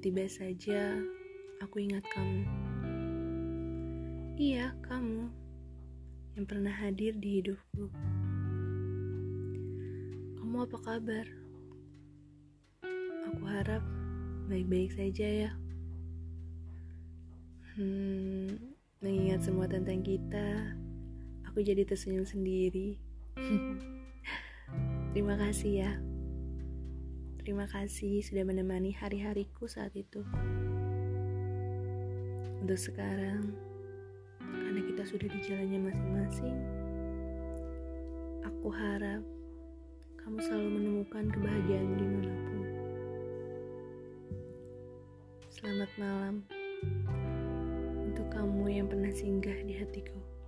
tiba-tiba saja aku ingat kamu. Iya, kamu yang pernah hadir di hidupku. Kamu apa kabar? Aku harap baik-baik saja ya. Mengingat semua tentang kita, aku jadi tersenyum sendiri. Terima kasih ya. Terima kasih sudah menemani hari-hariku saat itu. Untuk sekarang, karena kita sudah di jalannya masing-masing, aku harap kamu selalu menemukan kebahagiaan dimanapun. Selamat malam untuk kamu yang pernah singgah di hatiku.